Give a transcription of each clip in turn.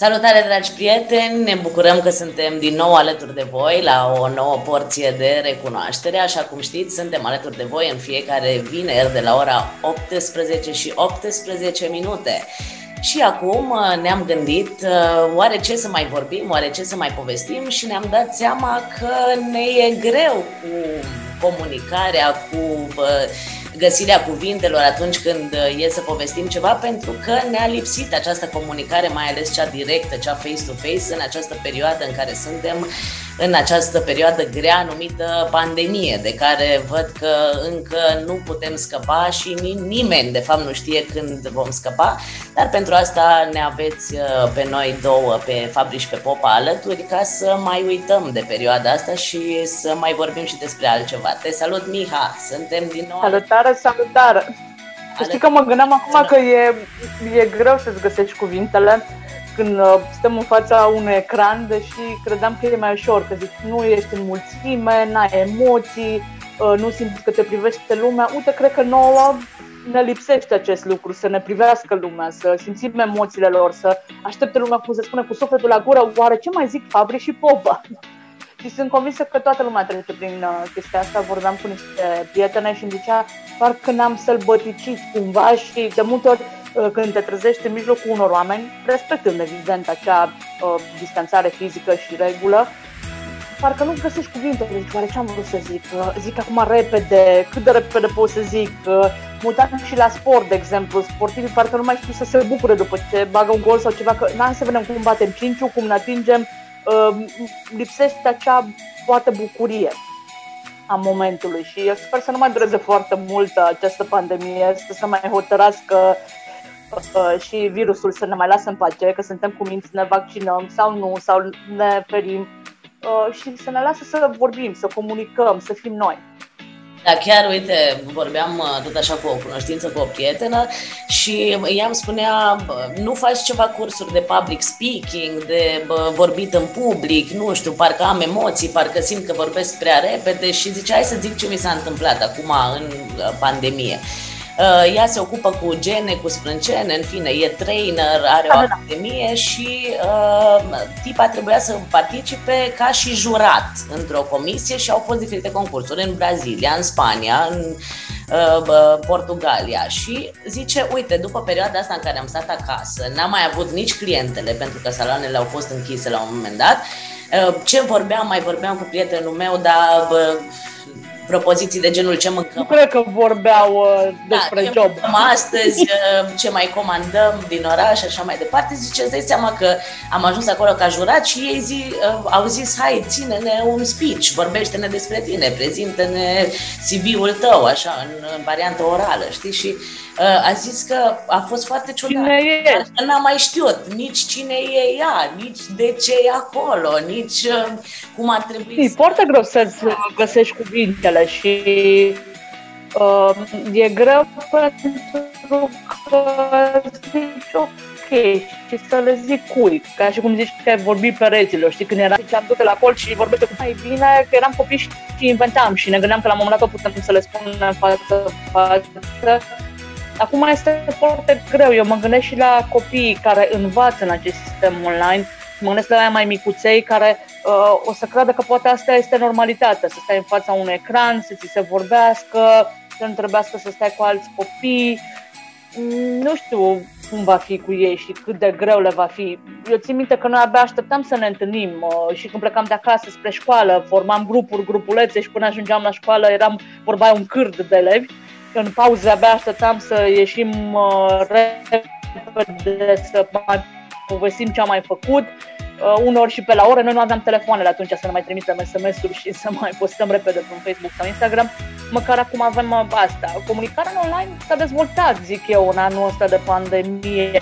Salutare, dragi prieteni! Ne bucurăm că suntem din nou alături de voi la o nouă porție de recunoaștere. Așa cum știți, suntem alături de voi în fiecare vineri de la ora 18 și 18 minute. Și acum ne-am gândit oare ce să mai vorbim, oare ce să mai povestim și ne-am dat seama că ne e greu cu comunicarea, cu găsirea cuvintelor atunci când e să povestim ceva, pentru că ne-a lipsit această comunicare, mai ales cea directă, cea face-to-face, în această perioadă în care suntem, în această perioadă grea numită pandemie, de care văd că încă nu putem scăpa și nimeni, de fapt, nu știe când vom scăpa, dar pentru asta ne aveți pe noi două, pe Fabri și pe Popa, alături, ca să mai uităm de perioada asta și să mai vorbim și despre altceva. Te salut, Miha! Suntem din nou... Salutare! Știi că mă gândeam acum că e greu să-ți găsești cuvintele când stăm în fața unui ecran, deși credeam că e mai ușor, că zici, nu ești în mulțime, n-ai emoții, nu simți că te privește lumea. Uite, cred că nouă ne lipsește acest lucru, să ne privească lumea, să simțim emoțiile lor, să aștepte lumea, cum se spune, cu sufletul la gură, oare ce mai zic Fabri și Popa? Și sunt convinsă că toată lumea trece prin chestia asta. Vorbeam cu niște prietene și îmi zicea parcă ne-am sălbăticit cumva și de multe ori când te trezești în mijlocul unor oameni, respectând evident acea distanțare fizică și regulă, parcă nu găsești cuvinte. Deci oare ce am vrut să zic? Zic acum repede, cât de repede pot să zic? Mutam și la sport, de exemplu, sportivii parcă nu mai știu să se bucure după ce bagă un gol sau ceva, că n-am să vedem cum batem cinciul, cum ne atingem. Lipsește acea poate bucurie a momentului și eu sper să nu mai dureze foarte mult această pandemie, să se mai hotărască și virusul să ne mai lasă în pace, că suntem cuminți, ne vaccinăm sau nu, sau ne ferim și să ne lasă să vorbim, să comunicăm, să fim noi. Da, chiar, uite, vorbeam tot așa cu o cunoștință, cu o prietenă și ea îmi spunea, nu faci ceva cursuri de public speaking, de vorbit în public, nu știu, parcă am emoții, parcă simt că vorbesc prea repede și zice, hai să zic ce mi s-a întâmplat acum în pandemie. Ea se ocupă cu gene, cu sprâncene, în fine, e trainer, are o academie și tipa trebuia să participe ca și jurat într-o comisie și au fost diferite concursuri în Brazilia, în Spania, în Portugalia și zice, uite, după perioada asta în care am stat acasă, n-am mai avut nici clientele pentru că saloanele au fost închise la un moment dat, ce vorbeam, mai vorbeam cu prietenul meu, dar... propoziții de genul ce mâncăm. Nu cred că vorbeau despre job. Ce mâncăm astăzi, ce mai comandăm din oraș, așa mai departe. Zice, îți dai seama că am ajuns acolo ca jurat și ei au zis, hai, ține-ne un speech, vorbește-ne despre tine, prezintă-ne CV-ul tău, așa, în variantă orală, știi? Și a zis că a fost foarte ciudat. Că n-a mai știut nici cine e ea, nici de ce e acolo, nici cum ar trebui să... E foarte greu să-ți găsești cuvintele. Și e greu pentru că zici ok și să le zic cui, ca și cum zici că ai vorbit pereților, știi, când eram, ziceam du-te la colț și vorbește cu mai bine, că eram copii și inventam și ne gândeam că la un moment dat o putem să le spunem față. Acum este foarte greu, eu mă gândesc și la copiii care învață în acest sistem online. Mă gândesc la aia mai micuței care o să creadă că poate asta este normalitatea, să stai în fața unui ecran, să ți se vorbească, să nu trebuiască să stai cu alți copii. Nu știu cum va fi cu ei și cât de greu le va fi. Eu țin minte că noi abia așteptam să ne întâlnim și când plecam de acasă spre școală, formam grupuri, grupulețe și până ajungeam la școală eram vorba un cârd de elevi. În pauze abia așteptam să ieșim repede, să mai povestim ce am mai făcut. Uneori și pe la ore, noi nu aveam telefoanele atunci să ne mai trimitem SMS-uri și să mai postăm repede pe Facebook sau Instagram. Măcar acum avem asta. Comunicarea online s-a dezvoltat, zic eu, în anul ăsta de pandemie.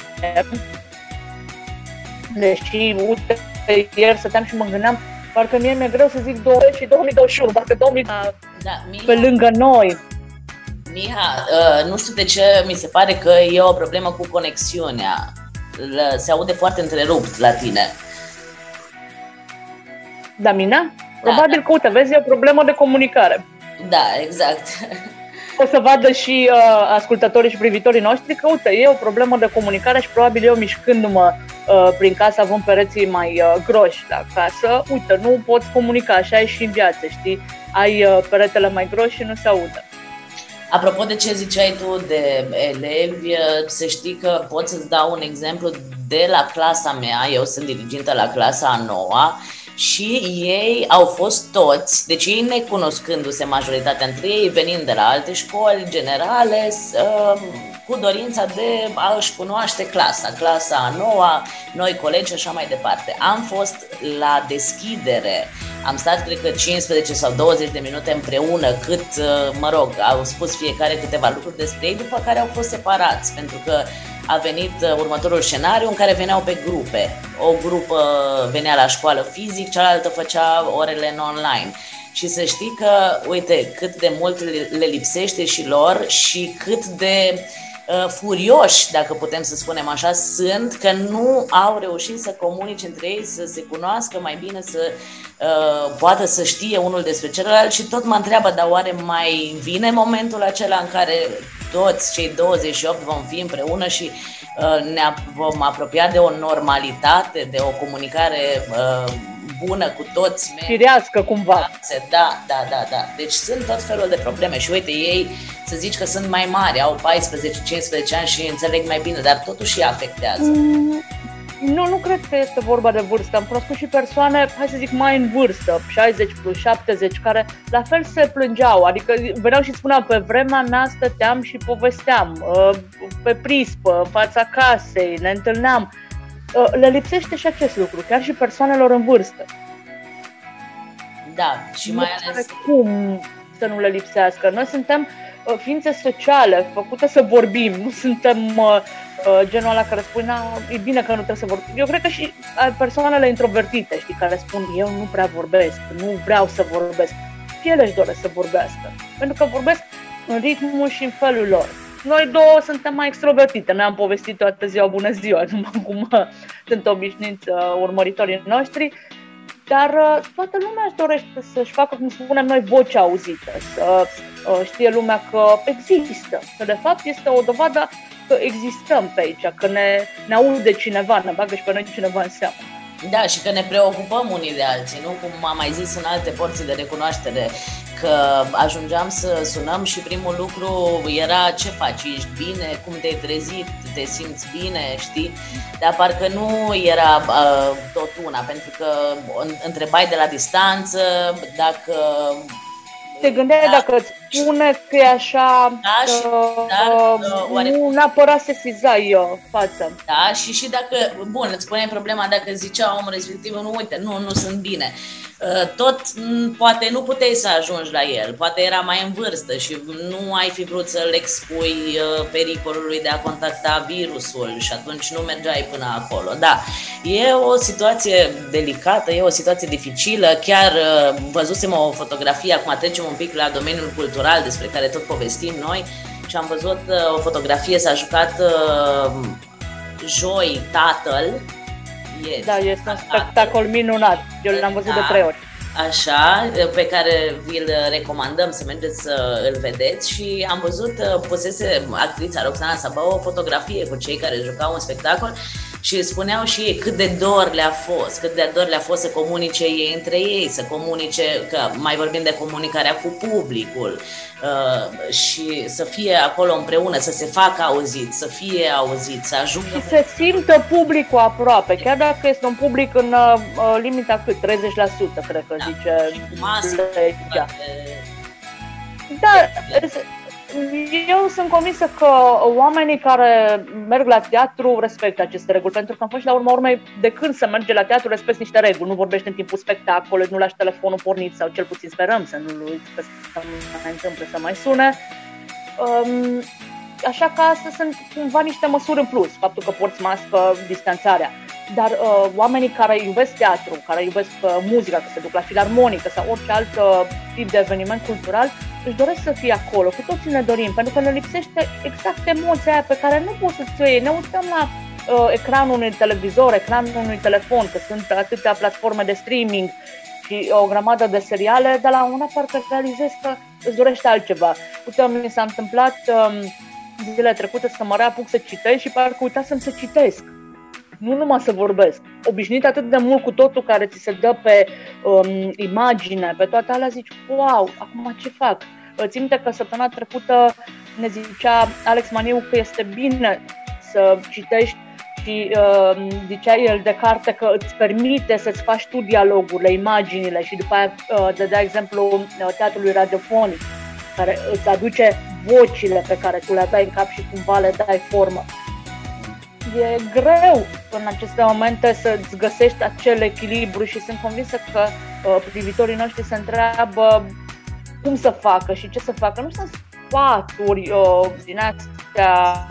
Deși, uite, ieri stăteam și mă gândeam, parcă mie mi-e greu să zic 20 și 2021, parcă 2000 pe lângă noi. Miha, nu știu de ce, mi se pare că e o problemă cu conexiunea. Se aude foarte întrerupt la tine. Da, Mina? Probabil că, uite, vezi, e o problemă de comunicare. Da, exact. o să vadă și ascultătorii și privitorii noștri că, uite, e o problemă de comunicare și probabil eu mișcându-mă prin casă, având pereții mai groși la casă, uite, nu poți comunica, așa e și în viață, știi? Ai peretele mai groși și nu se audă. Apropo de ce ziceai tu de elevi, să știi că pot să-ți dau un exemplu de la clasa mea. Eu sunt dirigintă la clasa a 9-a și ei au fost toți, deci ei necunoscându-se majoritatea între ei, venind de la alte școli generale, cu dorința de a-și cunoaște clasa, clasa a 9-a, noi colegi și așa mai departe. Am fost la deschidere, am stat cred că 15 sau 20 de minute împreună, cât, mă rog, au spus fiecare câteva lucruri despre ei, după care au fost separați, pentru că a venit următorul scenariu în care veneau pe grupe. O grupă venea la școală fizic, cealaltă făcea orele în online. Și să știi că, uite, cât de mult le lipsește și lor și cât de furioși, dacă putem să spunem așa, sunt că nu au reușit să comunice între ei, să se cunoască mai bine, să poată să știe unul despre celălalt. Și tot mă întreabă, dar oare mai vine momentul acela în care toți cei 28 vom fi împreună și ne vom apropia de o normalitate, de o comunicare bună cu toți. Firească cumva. Da. Deci sunt tot felul de probleme și uite, ei să zici că sunt mai mari, au 14-15 ani și înțeleg mai bine, dar totuși îi afectează. Nu cred că este vorba de vârstă. Am cunoscut și persoane, hai să zic, mai în vârstă, 60 plus 70, care la fel se plângeau. Adică veneau și spuneau, pe vremea mea stăteam și povesteam, pe prispă, în fața casei, ne întâlneam. Le lipsește și acest lucru, chiar și persoanelor în vârstă. Da, și mai ales... Cum să nu le lipsească? Noi suntem ființe sociale, făcute să vorbim, nu suntem... genul ăla care spune, e bine că nu trebuie să vorbim. Eu cred că și persoanele introvertite, știi, care spun, eu nu prea vorbesc, nu vreau să vorbesc. Și ele își doresc să vorbească, pentru că vorbesc în ritmul și în felul lor. Noi două suntem mai extrovertite, ne-am povestit toată ziua, bună ziua, numai cum sunt obișnuiți urmăritorii noștri, dar toată lumea își dorește să-și facă, cum spunem noi, vocea auzită, să știe lumea că există, că de fapt este o dovadă că existăm pe aici, că ne aude cineva, ne bagă și pe noi cineva în seamă. Da, și că ne preocupăm unii de alții, nu? Cum am mai zis în alte porții de recunoaștere, că ajungeam să sunăm și primul lucru era ce faci, ești bine, cum te-ai trezit, te simți bine, știi? Dar parcă nu era tot una, pentru că întrebai de la distanță, dacă... Te gândeai dacă îți spune că e așa, da, și, dar, nu neapărat se sesizai față. Da, și dacă, bun, îți puneai problema dacă zicea omul respectiv, nu, uite, nu sunt bine. Tot, poate nu puteai să ajungi la el, poate era mai în vârstă și nu ai fi vrut să-l expui pericolului de a contacta virusul și atunci nu mergeai până acolo. Da, e o situație delicată, e o situație dificilă, chiar văzusem o fotografie, acum trecem un pic la domeniul cultural despre care tot povestim noi și am văzut o fotografie, s-a jucat joi tatăl. Da, este un spectacol minunat, eu l-am văzut de 3 ori. Așa, pe care vi-l recomandăm să mergeți să îl vedeți. Și am văzut, pusese actrița Roxana Sabău o fotografie cu cei care jucau un spectacol și spuneau și ei cât de dor le-a fost, cât de dor le-a fost să comunice ei între ei, să comunice, că mai vorbim de comunicarea cu publicul, și să fie acolo împreună, să se facă auzit, să fie auzit, să ajungă... Și să simtă publicul aproape, chiar dacă este un public în limita cât? 30%, cred că da, zice... Masă, da. Eu sunt convinsă că oamenii care merg la teatru respectă aceste reguli, pentru că am fost și la urma urmei, de când se merge la teatru respecti niște reguli, nu vorbești în timpul spectacolului, nu lași telefonul pornit sau cel puțin sperăm să nu-l uiți, că să mai întâmple să mai sune. Așa că astea sunt cumva niște măsuri în plus, faptul că porți mască, distanțarea. Dar oamenii care iubesc teatru, care iubesc muzica, că se duc la filarmonică sau orice alt tip de eveniment cultural, își doresc să fie acolo, cu toții ne dorim, pentru că ne lipsește exact emoția aia pe care nu poți să-ți o iei. Ne uităm la ecranul unui televizor, ecranul unui telefon, că sunt atâtea platforme de streaming și o grămadă de seriale, dar la una parcă realizezi că îți dorești altceva. Uite, mi s-a întâmplat zilele trecute să mă reapuc să citesc și parcă uitasem să citesc. Nu numai să vorbesc. Obișnuit atât de mult cu totul care ți se dă pe imagine, pe toate alea, zici, wow, acum ce fac? Țin minte că săptămâna trecută ne zicea Alex Maniu că este bine să citești și zicea el de carte că îți permite să-ți faci tu dialogurile, imaginile și după aia dădea exemplu teatrului radiofonic, care îți aduce vocile pe care tu le aveai în cap și cumva le dai formă. E greu în aceste momente să-ți găsești acel echilibru și sunt convinsă că privitorii noștri se întreabă cum să facă și ce să facă. Nu sunt sfaturi din astea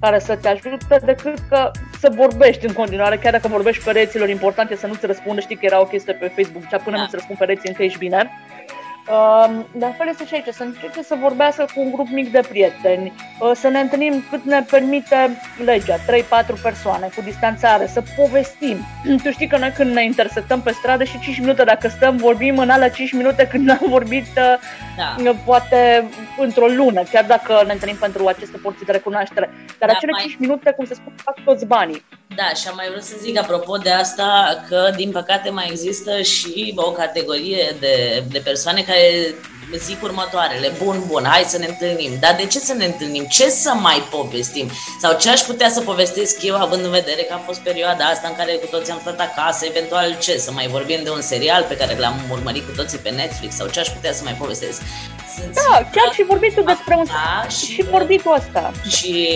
care să te ajute, decât că să vorbești în continuare, chiar dacă vorbești pereților, important e să nu-ți răspundă. Știi că era o chestie pe Facebook, cea până nu-ți răspund pereții, încă ești bine. Dar fel este și aici, să încerce să vorbească cu un grup mic de prieteni, să ne întâlnim cât ne permite legea, 3-4 persoane cu distanțare, să povestim. Tu știi că noi când ne intersectăm pe stradă și 5 minute dacă stăm, vorbim în alea 5 minute când n-am vorbit poate într-o lună, chiar dacă ne întâlnim pentru aceste porții de recunoaștere. Dar acele 5 minute, cum se spune, fac toți banii. Da, și am mai vrut să zic apropo de asta că din păcate mai există și o categorie de persoane care zic următoarele: bun, hai să ne întâlnim. Dar de ce să ne întâlnim? Ce să mai povestim? Sau ce aș putea să povestesc eu, având în vedere că a fost perioada asta în care cu toții am stat acasă, eventual ce? Să mai vorbim de un serial pe care l-am urmărit cu toții pe Netflix? Sau ce aș putea să mai povestesc? Chiar și vorbit tu despre un serial și vorbit cu asta. Și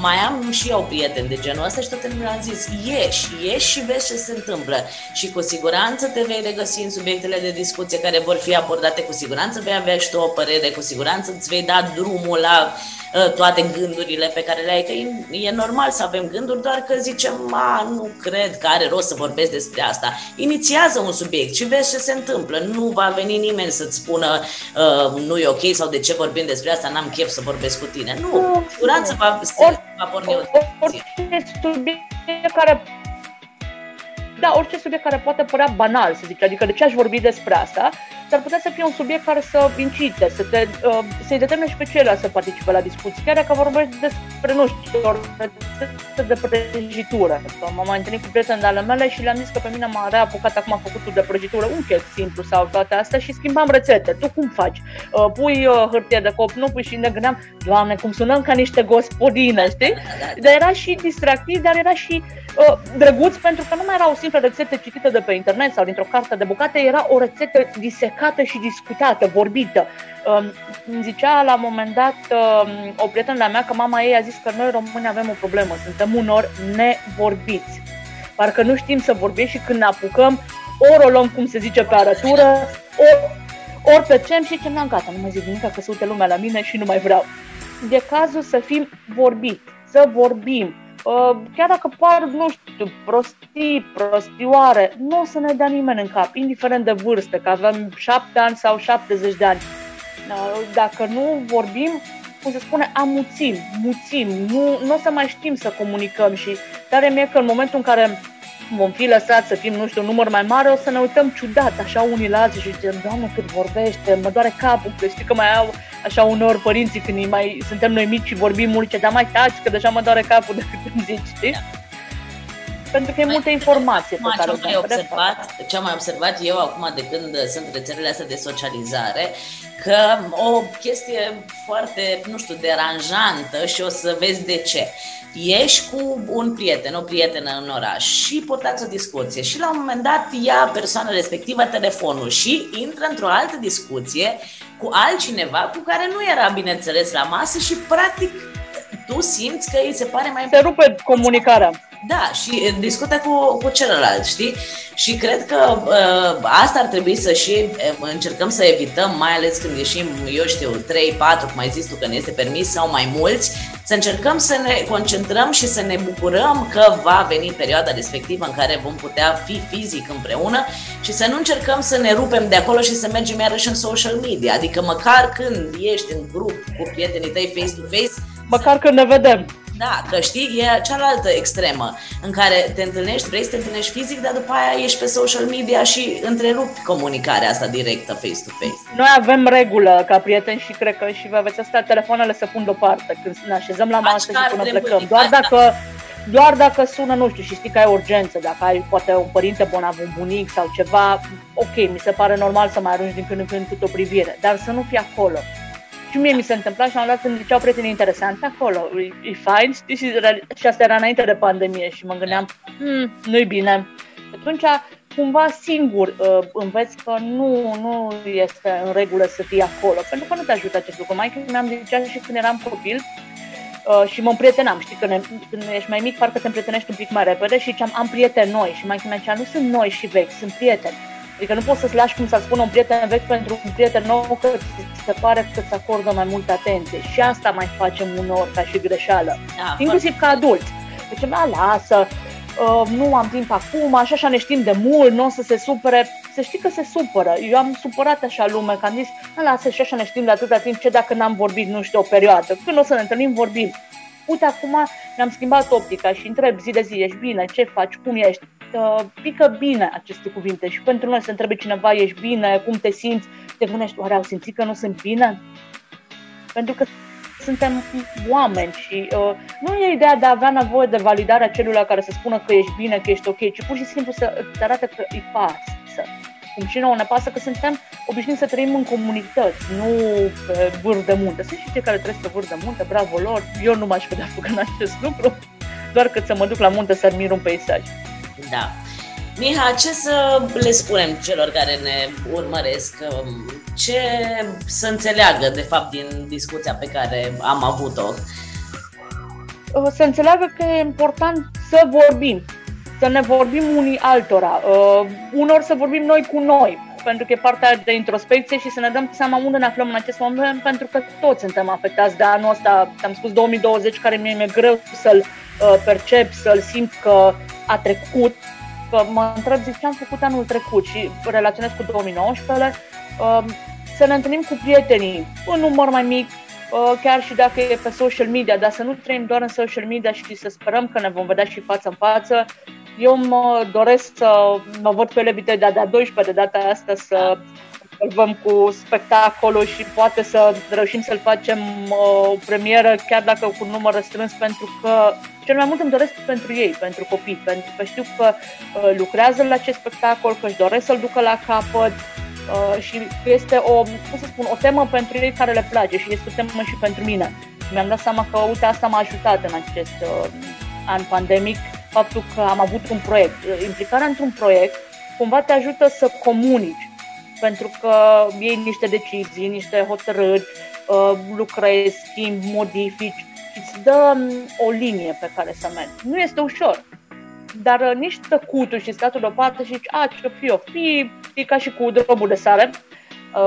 mai am și eu prieteni de genul ăsta și tot timpul am zis, ieși și vezi ce se întâmplă. Și cu siguranță te vei regăsi în subiectele de discuție care vor fi abordate, cu siguranță vei avea și tu o părere, cu siguranță îți vei da drumul la toate gândurile pe care le ai, că e normal să avem gânduri, doar că zicem, nu cred că are rost să vorbesc despre asta. Inițiază un subiect și vezi ce se întâmplă. Nu va veni nimeni să-ți spună nu e ok sau de ce vorbim despre asta, n-am chef să vorbesc cu tine. Nu, siguranță va porni o discuție. Orice subiect care poate părea banal, să zic, adică de ce aș vorbi despre asta, dar putea să fie un subiect care să incite, să-i determine și pe ceilalți să participe la discuții, chiar dacă vorbești despre, nu știu, o rețetă de prăjitură. M-am mai întâlnit cu prieteni de ale mele și le-am zis că pe mine m-a reapucat acum făcutul de prăjitură, un chef simplu sau toate astea și schimbam rețete. Tu cum faci? Pui hârtie de cop, nu pui, și ne gândeam, Doamne, cum sunăm ca niște gospodine, știi? Dar era și distractiv, dar era și drăguț, pentru că nu mai erau simple rețete citite de pe internet sau dintr-o carte de bucate, era o rețetă disecată și discutată, vorbită. Îmi zicea la un moment dat o prietenă de-a mea că mama ei a zis că noi români avem o problemă, suntem unor nevorbiți. Parcă nu știm să vorbim și când ne apucăm, ori o luăm, cum se zice, pe arătură, ori tăcem și zicem, gata, nu mai zic nimic, că se uite lumea la mine și nu mai vreau. De cazul să fim vorbiți, să vorbim. Chiar dacă par, nu știu, prostioare, nu o să ne dea nimeni în cap, indiferent de vârstă, că avem 7 ani sau 70 de ani. Dacă nu vorbim, cum se spune, muțim, nu o să mai știm să comunicăm și tare mie că în momentul în care vom fi lăsați să fim, nu știu, un număr mai mare, o să ne uităm ciudat, așa unii la alții și zicem, Doamne, cât vorbește, mă doare capul, că știi că mai au așa uneori părinții când mai suntem noi mici și vorbim mult, zice, dar mai taci, că deja mă doare capul decât îmi zici, știi? Pentru că e multă informație pe care o observat. Ce am mai observat eu acum de când sunt rețelele astea de socializare, că o chestie foarte, nu știu, deranjantă și o să vezi de ce. Ești cu un prieten, o prietenă în oraș și purtați o discuție și la un moment dat ia persoana respectivă telefonul și intră într-o altă discuție cu altcineva cu care nu era bineînțeles la masă și practic tu simți că îi se pare mai... Se rupe comunicarea. Da, și discută cu celălalt, știi? Și cred că asta ar trebui să și încercăm să evităm, mai ales când ieșim, eu știu, 3-4, cum ai zis tu, că ne este permis, sau mai mulți, să încercăm să ne concentrăm și să ne bucurăm că va veni perioada respectivă în care vom putea fi fizic împreună și să nu încercăm să ne rupem de acolo și să mergem iarăși în social media. Adică măcar când ești în grup cu prietenii tăi face-to-face, măcar când ne vedem. Da, că știi, e cealaltă extremă în care te întâlnești, vrei să te întâlnești fizic, dar după aia ești pe social media și întrerupi comunicarea asta directă face-to-face. Noi avem regulă ca prieteni și cred că și vă veți asta, telefoanele se pun deoparte când ne așezăm la masă și până plecăm. Doar dacă sună, nu știu, și știi că ai urgență, dacă ai poate un părinte bolnav, un bunic sau ceva, ok, mi se pare normal să mai arunci din când în când cât o privire, dar să nu fii acolo. Și mie mi se întâmpla și am luat când ziceau prietenii interesante acolo, e fain, știi, și asta era înainte de pandemie și mă gândeam, nu-i bine. Atunci, cumva singur înveți că nu este în regulă să fii acolo, pentru că nu te ajută acest lucru. Mai că mi-am zicea și când eram copil, și mă împrietenam, știi, când ești mai mic, parcă te împrietenești un pic mai repede și ziceam, am prieteni noi. Și mai mi-a zicea, nu sunt noi și vechi, sunt prieteni. Adică nu poți să-ți lași, cum să spun, un prieten vechi pentru un prieten nou, că se pare că îți acordă mai multă atenție. Și asta mai facem uneori ca și greșeală, inclusiv ca adulți. Deci, lasă, nu am timp acum, așa ne știm de mult, nu o să se supere. Să știi că se supără. Eu am supărat așa lume, că am zis, lasă și așa ne știm de atâta timp, ce dacă n-am vorbit, nu știu, o perioadă. Când o să ne întâlnim, vorbim. Uite, acum ne-am schimbat optica și întreb zi de zi, ești bine, ce faci, cum ești? Pică bine aceste cuvinte și pentru noi să întrebe cineva, ești bine, cum te simți, te gândești, oare au simțit că nu sunt bine? Pentru că suntem oameni și nu e ideea de a avea nevoie de validarea celuilalt care să spună că ești bine, că ești ok, ci pur și simplu să îți arate că îi pasă. Cum și nouă ne pasă că suntem obișnuiți să trăim în comunități, nu pe vârf de munte. Sunt și cei care trăiesc pe vârf de munte, bravo lor, eu nu m-aș putea apuca în acest lucru, doar că să mă duc la munte să admir un peisaj. Da. Miha, ce să le spunem celor care ne urmăresc? Ce să înțeleagă, de fapt, din discuția pe care am avut-o? Să înțeleagă că e important să vorbim, să ne vorbim unii altora, unor să vorbim noi cu noi, pentru că e partea de introspecție și să ne dăm seama unde ne aflăm în acest moment, pentru că toți suntem afectați de anul ăsta, am spus 2020, care mi-e greu să-l percep, să-l simt că a trecut, că mă întreb, zic, ce am făcut anul trecut și relaționez cu 2019, să ne întâlnim cu prietenii în număr mai mic, chiar și dacă e pe social media, dar să nu trăim doar în social media și să sperăm că ne vom vedea și față în față. Eu mă doresc să mă văd pe elevii de de-a 12, de data asta să vorbim cu spectacolul și poate să reușim să-l facem o premieră, chiar dacă cu număr restrâns, pentru că cel mai mult îmi doresc pentru ei, pentru copii, pentru că știu că lucrează la acest spectacol, că își doresc să-l ducă la capăt și este o, cum să spun, o temă pentru ei care le place și este o temă și pentru mine. Mi-am dat seama că, uite, asta m-a ajutat în acest an pandemic, faptul că am avut un proiect. Implicarea într-un proiect cumva te ajută să comunici, pentru că iei niște decizii, niște hotărâri, lucrezi, schimbi, modifici și îți dă o linie pe care să mergi. Nu este ușor, dar nici tăcutul și statul deoparte și zici, ce fi-o fi, e ca și cu drobul de sare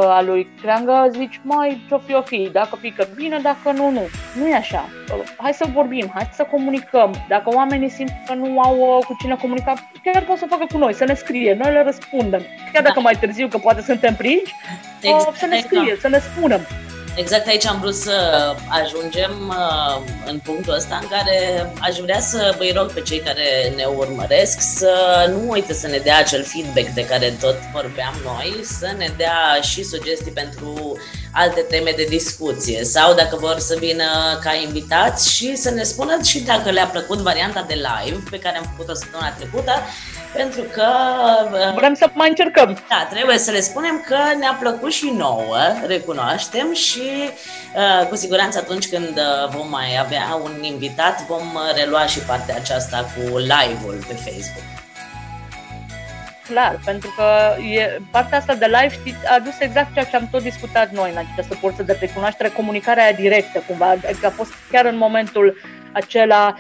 a lui Creangă, zici, ce-o fi-o fi, dacă pică bine, dacă nu. Nu e așa. Hai să vorbim, hai să comunicăm. Dacă oamenii simt că nu au cu cine comunica, chiar pot să facă cu noi, să ne scrie, noi le răspundem. Chiar dacă mai târziu, că poate suntem prinși, exact, să ne scrie, să ne spunem. Exact aici am vrut să ajungem în punctul ăsta în care aș vrea să vă rog pe cei care ne urmăresc să nu uite să ne dea acel feedback de care tot vorbeam noi, să ne dea și sugestii pentru alte teme de discuție sau dacă vor să vină ca invitați și să ne spună și dacă le-a plăcut varianta de live pe care am făcut-o săptămâna trecută, pentru că vrem să mai încercăm. Da, trebuie să le spunem că ne-a plăcut și nouă, recunoaștem și cu siguranță atunci când vom mai avea un invitat vom relua și partea aceasta cu live-ul pe Facebook. Clar, pentru că partea asta de live a dus exact ceea ce am tot discutat noi în această porță de recunoaștere, comunicarea aia directă cumva, adică a fost chiar în momentul acela,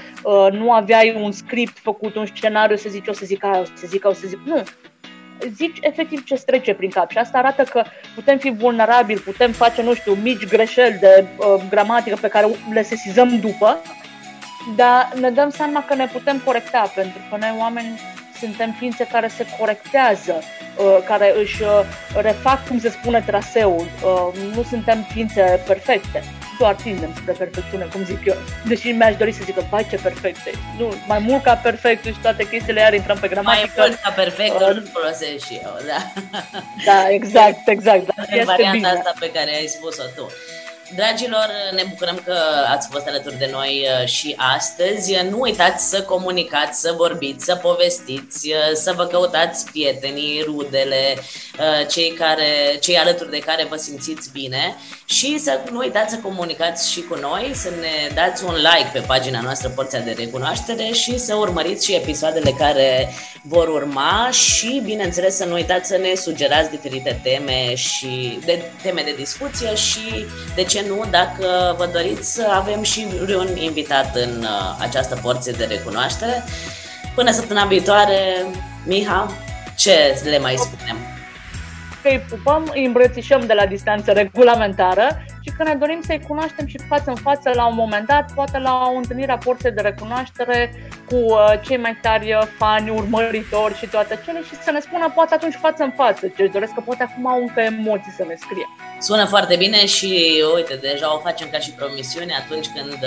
nu aveai un script făcut, un scenariu, să zici, o să zic, nu. Zici efectiv ce trece prin cap și asta arată că putem fi vulnerabili, putem face, nu știu, mici greșeli de gramatică pe care le sesizăm după, dar ne dăm seama că ne putem corecta, pentru că noi oameni suntem ființe care se corectează, care își refac, cum se spune, traseul, nu suntem ființe perfecte. doar tindem spre perfecțiune, cum zic eu. Deși mi-aș dori să zică, vai ce perfecte, nu, mai mult ca perfectul și toate chestiile, iar intrăm pe gramatică. Mai mult ca perfectul, nu folosești și eu, da. Da, exact. Dar este varianta bine. Asta pe care ai spus-o tu. Dragilor, ne bucurăm că ați fost alături de noi și astăzi. Nu uitați să comunicați, să vorbiți, să povestiți, să vă căutați prietenii, rudele, cei alături de care vă simțiți bine și să nu uitați să comunicați și cu noi, să ne dați un like pe pagina noastră Porția de Recunoaștere și să urmăriți și episoadele care vor urma și, bineînțeles, să nu uitați să ne sugerați diferite teme și teme de discuție și de ce nu, dacă vă doriți să avem și un invitat în această Porție de Recunoaștere. Până săptămâna viitoare, Miha, ce le mai spunem? Că îi pupăm, îi îmbrățișăm de la distanță regulamentară și că ne dorim să-i cunoaștem și față în față la un moment dat, poate la o întâlnire a Porții de Recunoaștere cu cei mai tari fani, urmăritori și toate cele și să ne spună poate atunci față în față ce-și doresc, că poate acum au încă emoții să ne scrie. Sună foarte bine și uite, deja o facem ca și promisiune, atunci când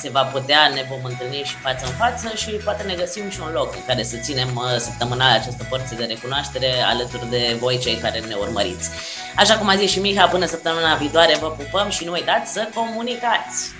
se va putea ne vom întâlni și față în față și poate ne găsim și un loc în care să ținem săptămânal această Porție de Recunoaștere alături de voi cei care ne urmăriți. Așa cum a zis și Miha, până săptămâna viitoare vă pupăm și nu uitați să comunicați!